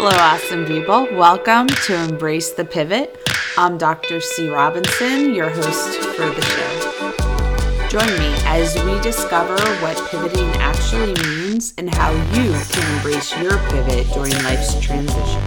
Hello, awesome people. Welcome to Embrace the Pivot. I'm Dr. C. Robinson, your host for the show. Join me as we discover what pivoting actually means and how you can embrace your pivot during life's transition.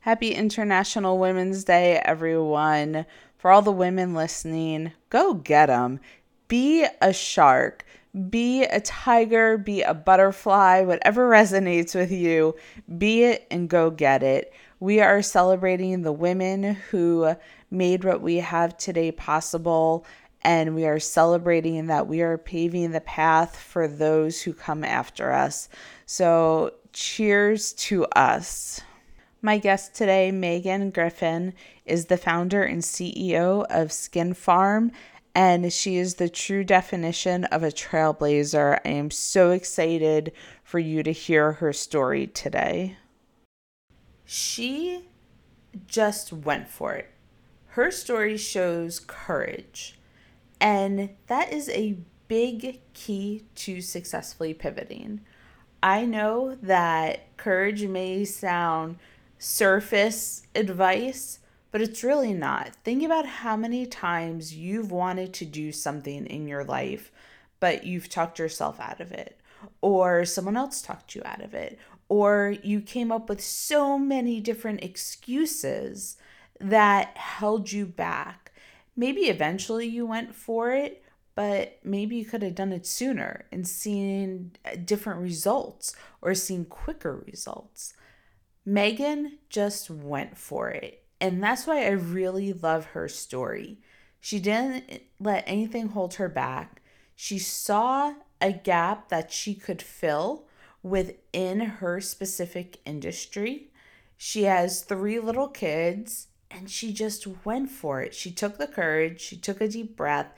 Happy International Women's Day, everyone. For all the women listening, go get them. Be a shark. Be a tiger, be a butterfly, whatever resonates with you, be it and go get it. We are celebrating the women who made what we have today possible, and we are celebrating that we are paving the path for those who come after us. So cheers to us. My guest today, Megan Griffin, is the founder and CEO of Skin Farm, and she is the true definition of a trailblazer. I am so excited for you to hear her story today. She just went for it. Her story shows courage. And that is a big key to successfully pivoting. I know that courage may sound surface advice, but it's really not. Think about how many times you've wanted to do something in your life, but you've talked yourself out of it, or someone else talked you out of it, or you came up with so many different excuses that held you back. Maybe eventually you went for it, but maybe you could have done it sooner and seen different results or seen quicker results. Megan just went for it. And that's why I really love her story. She didn't let anything hold her back. She saw a gap that she could fill within her specific industry. She has 3 little kids, and she just went for it. She took the courage, she took a deep breath,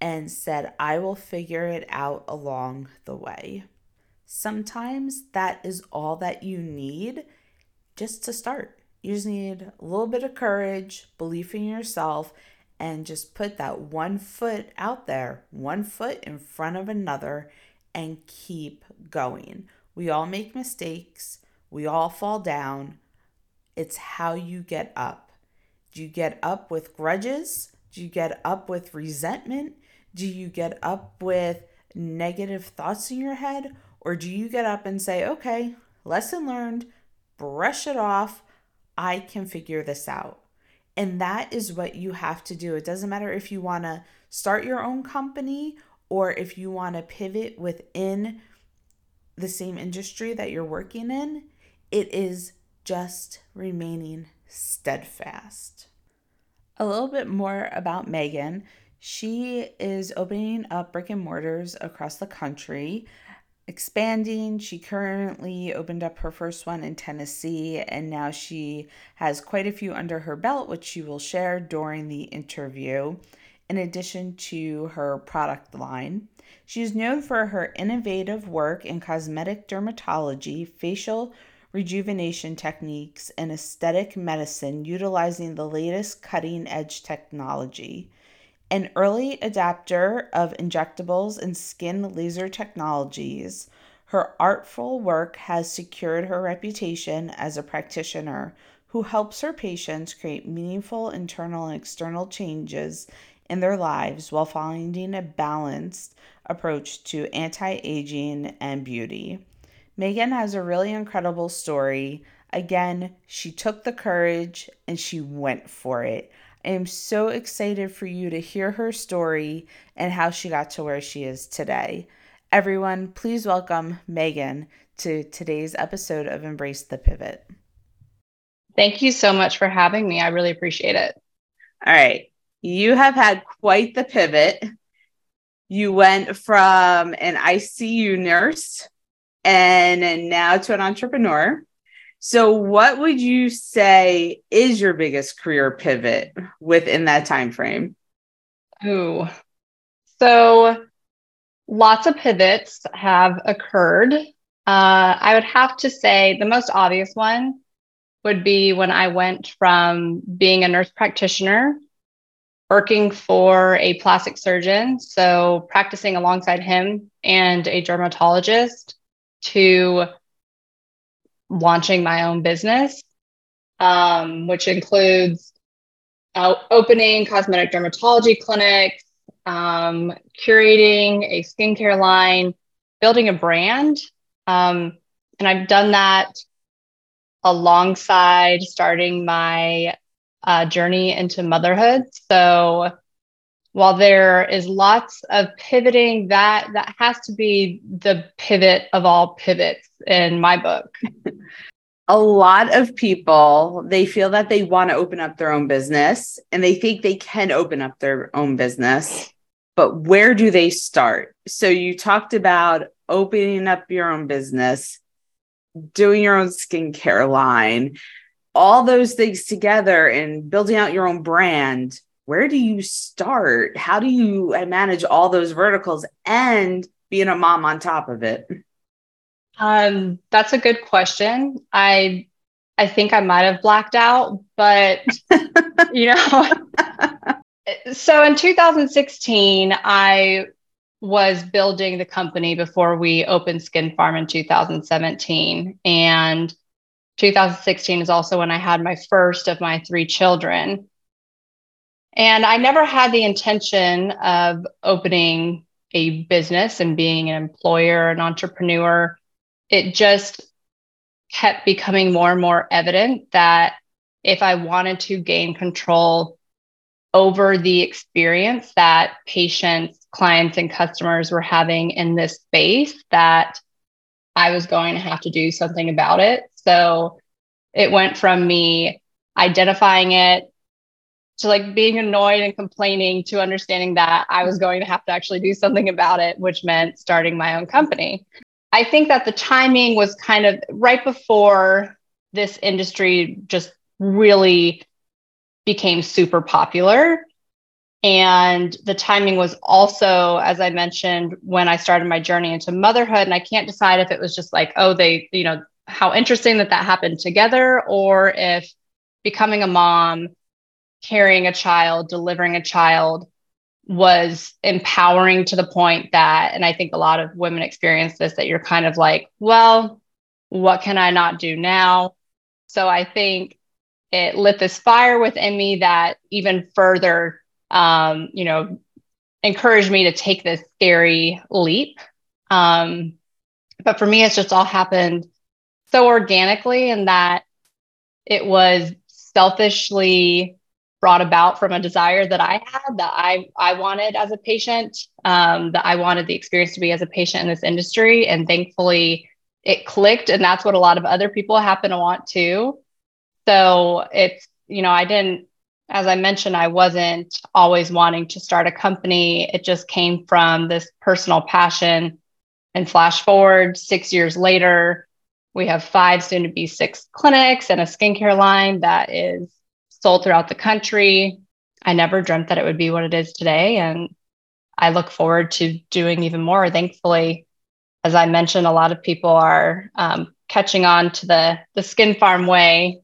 and said, I will figure it out along the way. Sometimes that is all that you need just to start. You just need a little bit of courage, belief in yourself, and just put that one foot out there, one foot in front of another, and keep going. We all make mistakes. We all fall down. It's how you get up. Do you get up with grudges? Do you get up with resentment? Do you get up with negative thoughts in your head? Or do you get up and say, okay, lesson learned, brush it off, I can figure this out. And that is what you have to do. It doesn't matter if you want to start your own company or if you want to pivot within the same industry that you're working in. It is just remaining steadfast. A little bit more about Megan. She is opening up brick and mortars across the country, expanding. She currently opened up her first one in Tennessee, and now she has quite a few under her belt, which she will share during the interview, in addition to her product line. She is known for her innovative work in cosmetic dermatology, facial rejuvenation techniques, and aesthetic medicine utilizing the latest cutting-edge technology. An early adapter of injectables and skin laser technologies, her artful work has secured her reputation as a practitioner who helps her patients create meaningful internal and external changes in their lives while finding a balanced approach to anti-aging and beauty. Megan has a really incredible story. Again, she took the courage and she went for it. I am so excited for you to hear her story and how she got to where she is today. Everyone, please welcome Megan to today's episode of Embrace the Pivot. Thank you so much for having me. I really appreciate it. All right. You have had quite the pivot. You went from an ICU nurse and now to an entrepreneur. So what would you say is your biggest career pivot within that time frame? Ooh. So lots of pivots have occurred. I would have to say the most obvious one would be when I went from being a nurse practitioner, working for a plastic surgeon, so practicing alongside him, and a dermatologist, to launching my own business, which includes opening cosmetic dermatology clinics, curating a skincare line, building a brand. And I've done that alongside starting my journey into motherhood. So while there is lots of pivoting, that has to be the pivot of all pivots in my book. A lot of people, they feel that they want to open up their own business and they think they can open up their own business, but where do they start? So you talked about opening up your own business, doing your own skincare line, all those things together and building out your own brand. Where do you start? How do you manage all those verticals and being a mom on top of it? That's a good question. I think I might've blacked out, but you know, so in 2016, I was building the company before we opened Skin Farm in 2017. And 2016 is also when I had my first of my three children. And I never had the intention of opening a business and being an employer, an entrepreneur. It just kept becoming more and more evident that if I wanted to gain control over the experience that patients, clients, and customers were having in this space, that I was going to have to do something about it. So it went from me identifying it to like being annoyed and complaining to understanding that I was going to have to actually do something about it, which meant starting my own company. I think that the timing was kind of right before this industry just really became super popular. And the timing was also, as I mentioned, when I started my journey into motherhood. And I can't decide if it was just like, oh, they, you know, how interesting that happened together, or if becoming a mom, carrying a child, delivering a child was empowering to the point that, and I think a lot of women experience this, that you're kind of like, well, what can I not do now? So I think it lit this fire within me that even further, you know, encouraged me to take this scary leap. But for me, it's just all happened so organically, and that it was selfishly brought about from a desire that I had, that I wanted as a patient, that I wanted the experience to be as a patient in this industry. And thankfully it clicked. And that's what a lot of other people happen to want too. So it's, you know, I didn't, as I mentioned, I wasn't always wanting to start a company. It just came from this personal passion. And flash forward 6 years later, we have 5, soon to be 6 clinics and a skincare line that is sold throughout the country. I never dreamt that it would be what it is today. And I look forward to doing even more. Thankfully, as I mentioned, a lot of people are catching on to the Skin Farm way,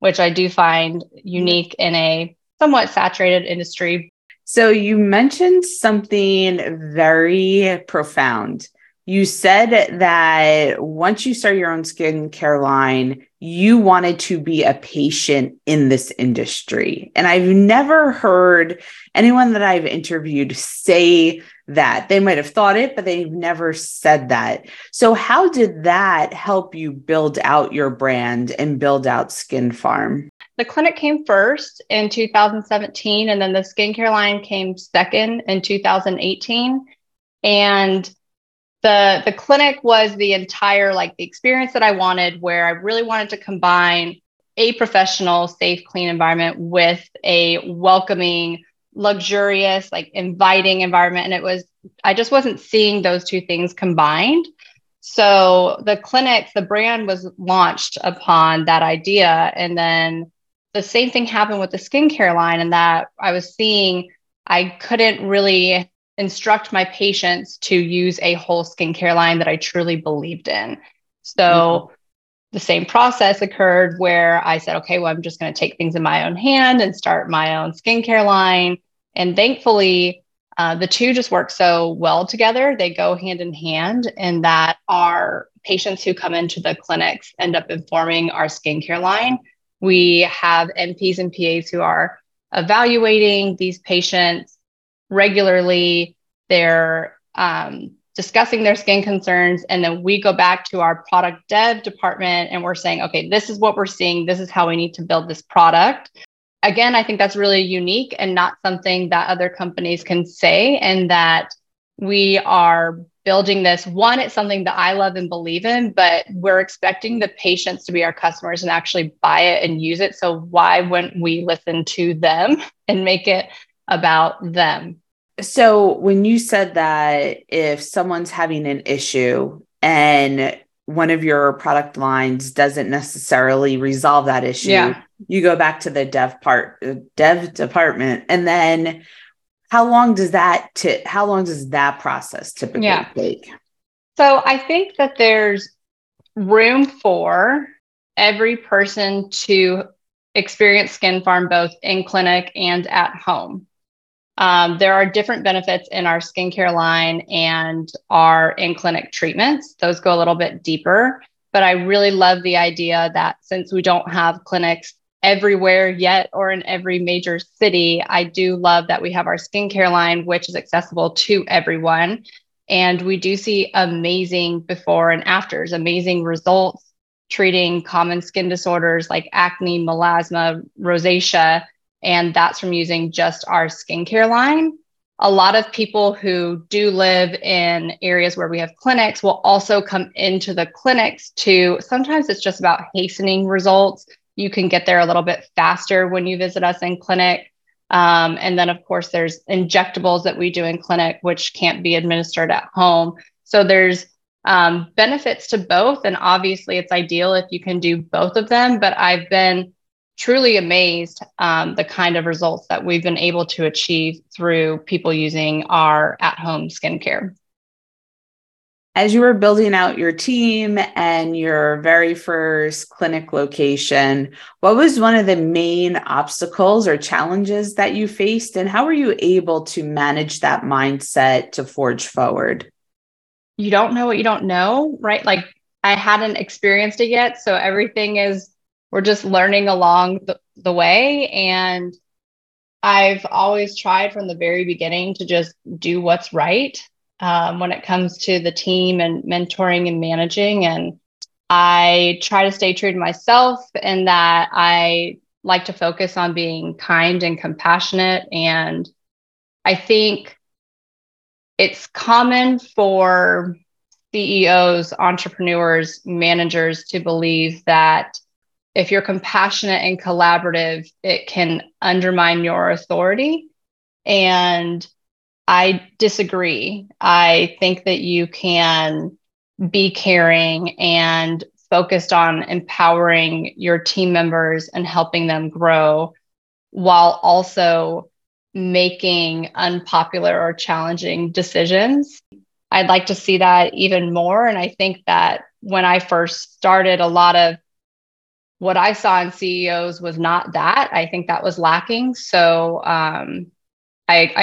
which I do find unique in a somewhat saturated industry. So you mentioned something very profound. You said that once you start your own skincare line, you wanted to be a patient in this industry. And I've never heard anyone that I've interviewed say that. They might have thought it, but they've never said that. So how did that help you build out your brand and build out Skin Farm? The clinic came first in 2017, and then the skincare line came second in 2018. And the clinic was the entire, like, the experience that I wanted, where I really wanted to combine a professional, safe, clean environment with a welcoming, luxurious, like, inviting environment. And it was, I just wasn't seeing those two things combined. So the clinic, the brand was launched upon that idea. And then the same thing happened with the skincare line, and that I was seeing, I couldn't really instruct my patients to use a whole skincare line that I truly believed in. So the same process occurred where I said, okay, well, I'm just going to take things in my own hand and start my own skincare line. And thankfully, The two just work so well together. They go hand in hand in that our patients who come into the clinics end up informing our skincare line. We have NPs and PAs who are evaluating these patients regularly. They're discussing their skin concerns. And then we go back to our product dev department and we're saying, okay, this is what we're seeing. This is how we need to build this product. Again, I think that's really unique and not something that other companies can say, and that we are building this. One, it's something that I love and believe in, but we're expecting the patients to be our customers and actually buy it and use it. So why wouldn't we listen to them and make it about them? So when you said that if someone's having an issue and one of your product lines doesn't necessarily resolve that issue, you go back to the dev department. And then how long does that process typically take? So I think that there's room for every person to experience Skin Farm both in clinic and at home. There are different benefits in our skincare line and our in-clinic treatments. Those go a little bit deeper, but I really love the idea that since we don't have clinics everywhere yet or in every major city, I do love that we have our skincare line, which is accessible to everyone. And we do see amazing before and afters, amazing results treating common skin disorders like acne, melasma, rosacea. And that's from using just our skincare line. A lot of people who do live in areas where we have clinics will also come into the clinics to, sometimes it's just about hastening results. You can get there a little bit faster when you visit us in clinic. And then of course there's injectables that we do in clinic, which can't be administered at home. So there's benefits to both. And obviously it's ideal if you can do both of them, but I've been truly amazed the kind of results that we've been able to achieve through people using our at-home skincare. As you were building out your team and your very first clinic location, what was one of the main obstacles or challenges that you faced, and how were you able to manage that mindset to forge forward? You don't know what you don't know, right? Like, I hadn't experienced it yet, so everything is, we're just learning along the way. And I've always tried from the very beginning to just do what's right when it comes to the team and mentoring and managing. And I try to stay true to myself in that I like to focus on being kind and compassionate. And I think it's common for CEOs, entrepreneurs, managers to believe that if you're compassionate and collaborative, it can undermine your authority. And I disagree. I think that you can be caring and focused on empowering your team members and helping them grow while also making unpopular or challenging decisions. I'd like to see that even more. And I think that when I first started, a lot of what I saw in CEOs was not that. I think that was lacking. So I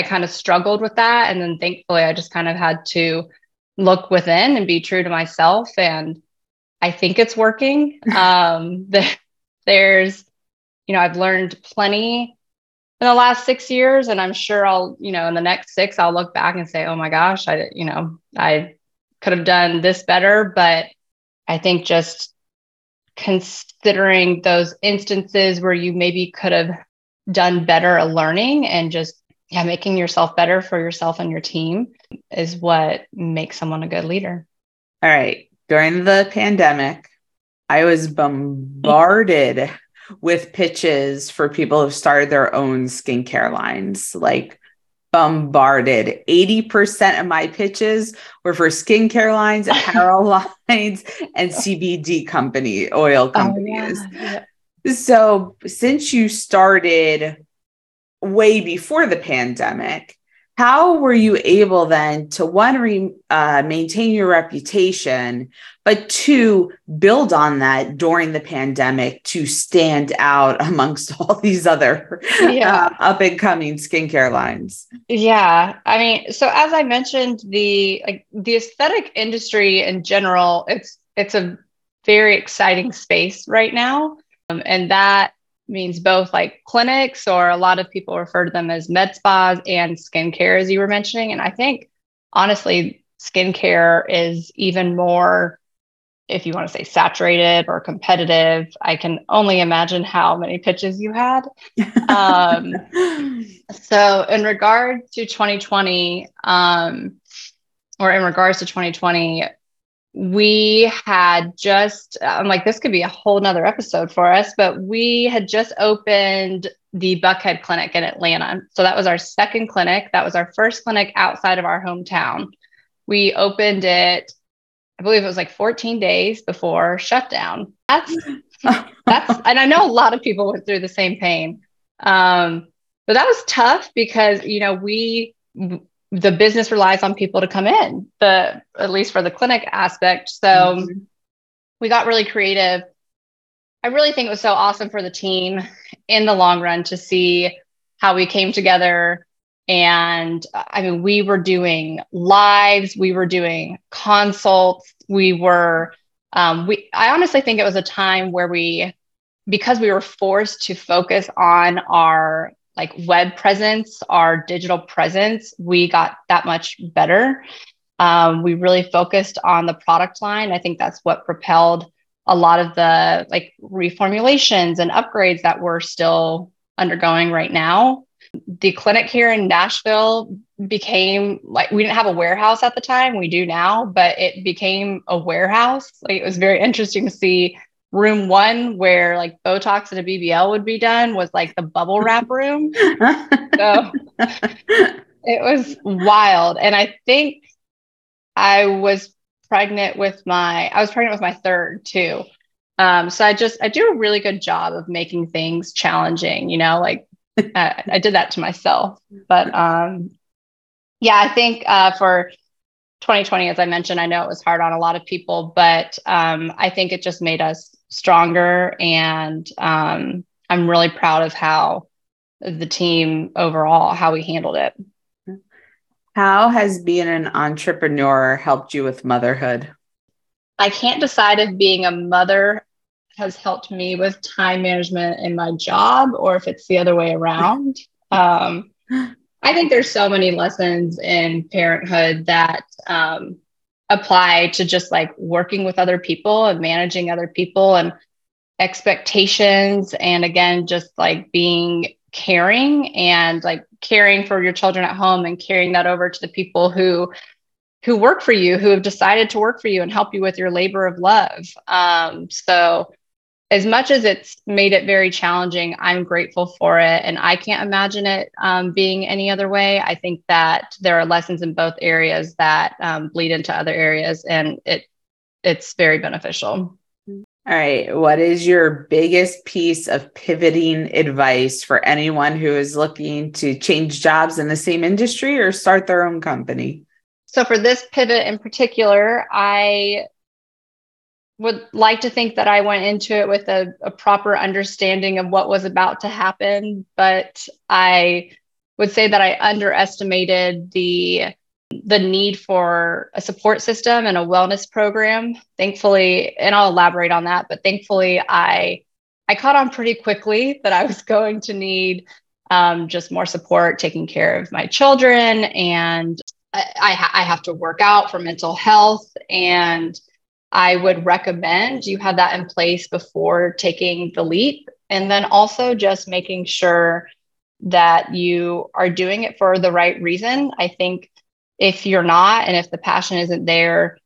kind of struggled with that. And then thankfully, I just kind of had to look within and be true to myself. And I think it's working. There's, I've learned plenty in the last 6 years. And I'm sure I'll, in the next 6, I'll look back and say, oh my gosh, I could have done this better. But I think just considering those instances where you maybe could have done better at learning and just making yourself better for yourself and your team is what makes someone a good leader. All right. During the pandemic, I was bombarded with pitches for people who've started their own skincare lines, like bombarded. 80% of my pitches were for skincare lines, apparel lines, and CBD oil companies. Oh, yeah. So since you started way before the pandemic, How were you able then to maintain your reputation, but two, build on that during the pandemic to stand out amongst all these other up and coming skincare lines? Yeah. I mean, so as I mentioned, the aesthetic industry in general, it's a very exciting space right now. And that means both like clinics, or a lot of people refer to them as med spas, and skincare, as you were mentioning. And I think honestly, skincare is even more, if you want to say saturated or competitive. I can only imagine how many pitches you had. So in regard to 2020, we had just, I'm like, this could be a whole nother episode for us, but we had just opened the Buckhead clinic in Atlanta. So that was our second clinic. That was our first clinic outside of our hometown. We opened it, I believe it was like 14 days before shutdown. That's, and I know a lot of people went through the same pain. But that was tough because, you know, the business relies on people to come in, at least for the clinic aspect. So we got really creative. I really think it was so awesome for the team in the long run to see how we came together. And I mean, we were doing lives, we were doing consults. We were, I honestly think it was a time where because we were forced to focus on our like web presence, our digital presence, we got that much better. We really focused on the product line. I think that's what propelled a lot of the like reformulations and upgrades that we're still undergoing right now. The clinic here in Nashville became like, we didn't have a warehouse at the time. We do now, but it became a warehouse. Like, it was very interesting to see. Room one, where like Botox and a BBL would be done, was like the bubble wrap room. So it was wild. And I think I was pregnant with my third too. So I do a really good job of making things challenging, you know, like I did that to myself, but I think for 2020, as I mentioned, I know it was hard on a lot of people, but I think it just made us stronger. And I'm really proud of how the team overall, how we handled it. How has being an entrepreneur helped you with motherhood? I can't decide if being a mother has helped me with time management in my job, or if it's the other way around. I think there's so many lessons in parenthood that apply to just like working with other people and managing other people and expectations. And again, just like being caring and like caring for your children at home and carrying that over to the people who work for you, who have decided to work for you and help you with your labor of love. So as much as it's made it very challenging, I'm grateful for it. And I can't imagine it being any other way. I think that there are lessons in both areas that bleed into other areas, and it's very beneficial. All right. What is your biggest piece of pivoting advice for anyone who is looking to change jobs in the same industry or start their own company? So for this pivot in particular, I would like to think that I went into it with a proper understanding of what was about to happen, but I would say that I underestimated the need for a support system and a wellness program. Thankfully, and I'll elaborate on that, but thankfully I caught on pretty quickly that I was going to need just more support, taking care of my children, and I have to work out for mental health, and I would recommend you have that in place before taking the leap. And then also just making sure that you are doing it for the right reason. I think if you're not, and if the passion isn't there,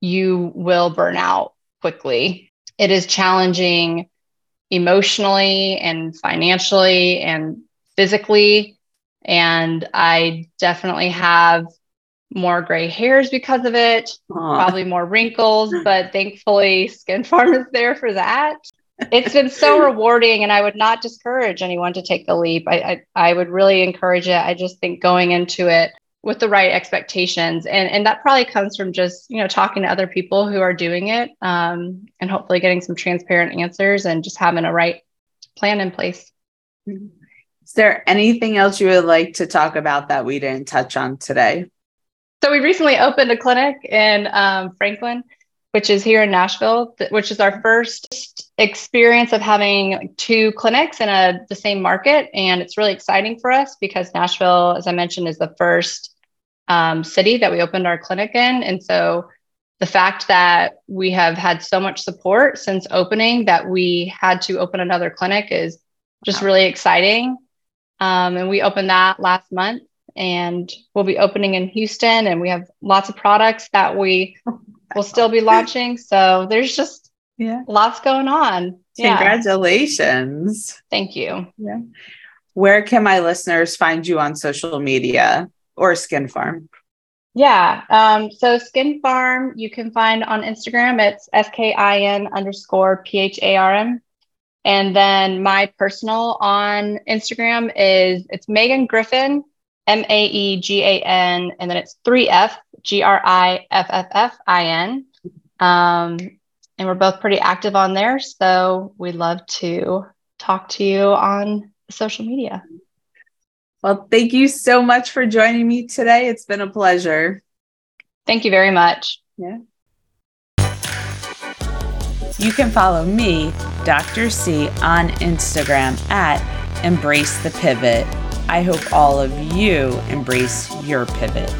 you will burn out quickly. It is challenging emotionally and financially and physically. And I definitely have more gray hairs because of it, probably more wrinkles, but thankfully Skin Farm is there for that. It's been so rewarding, and I would not discourage anyone to take the leap. I would really encourage it. I just think going into it with the right expectations, and that probably comes from just, you know, talking to other people who are doing it, and hopefully getting some transparent answers and just having a right plan in place. Is there anything else you would like to talk about that we didn't touch on today? So we recently opened a clinic in Franklin, which is here in Nashville, which is our first experience of having two clinics in the same market. And it's really exciting for us because Nashville, as I mentioned, is the first city that we opened our clinic in. And so the fact that we have had so much support since opening that we had to open another clinic is just really exciting. And we opened that last month, and we'll be opening in Houston, and we have lots of products that we will still be launching. So there's just lots going on. Congratulations. Yeah. Thank you. Yeah. Where can my listeners find you on social media or Skin Farm? Yeah. So Skin Farm, you can find on Instagram. It's SKIN_PHARM. And then my personal on Instagram is, it's Megan Griffin, MAEGAN, and then it's 3F, GRIFFFIN. And we're both pretty active on there. So we'd love to talk to you on social media. Well, thank you so much for joining me today. It's been a pleasure. Thank you very much. Yeah. You can follow me, Dr. C, on Instagram at Embrace the Pivot. I hope all of you embrace your pivot.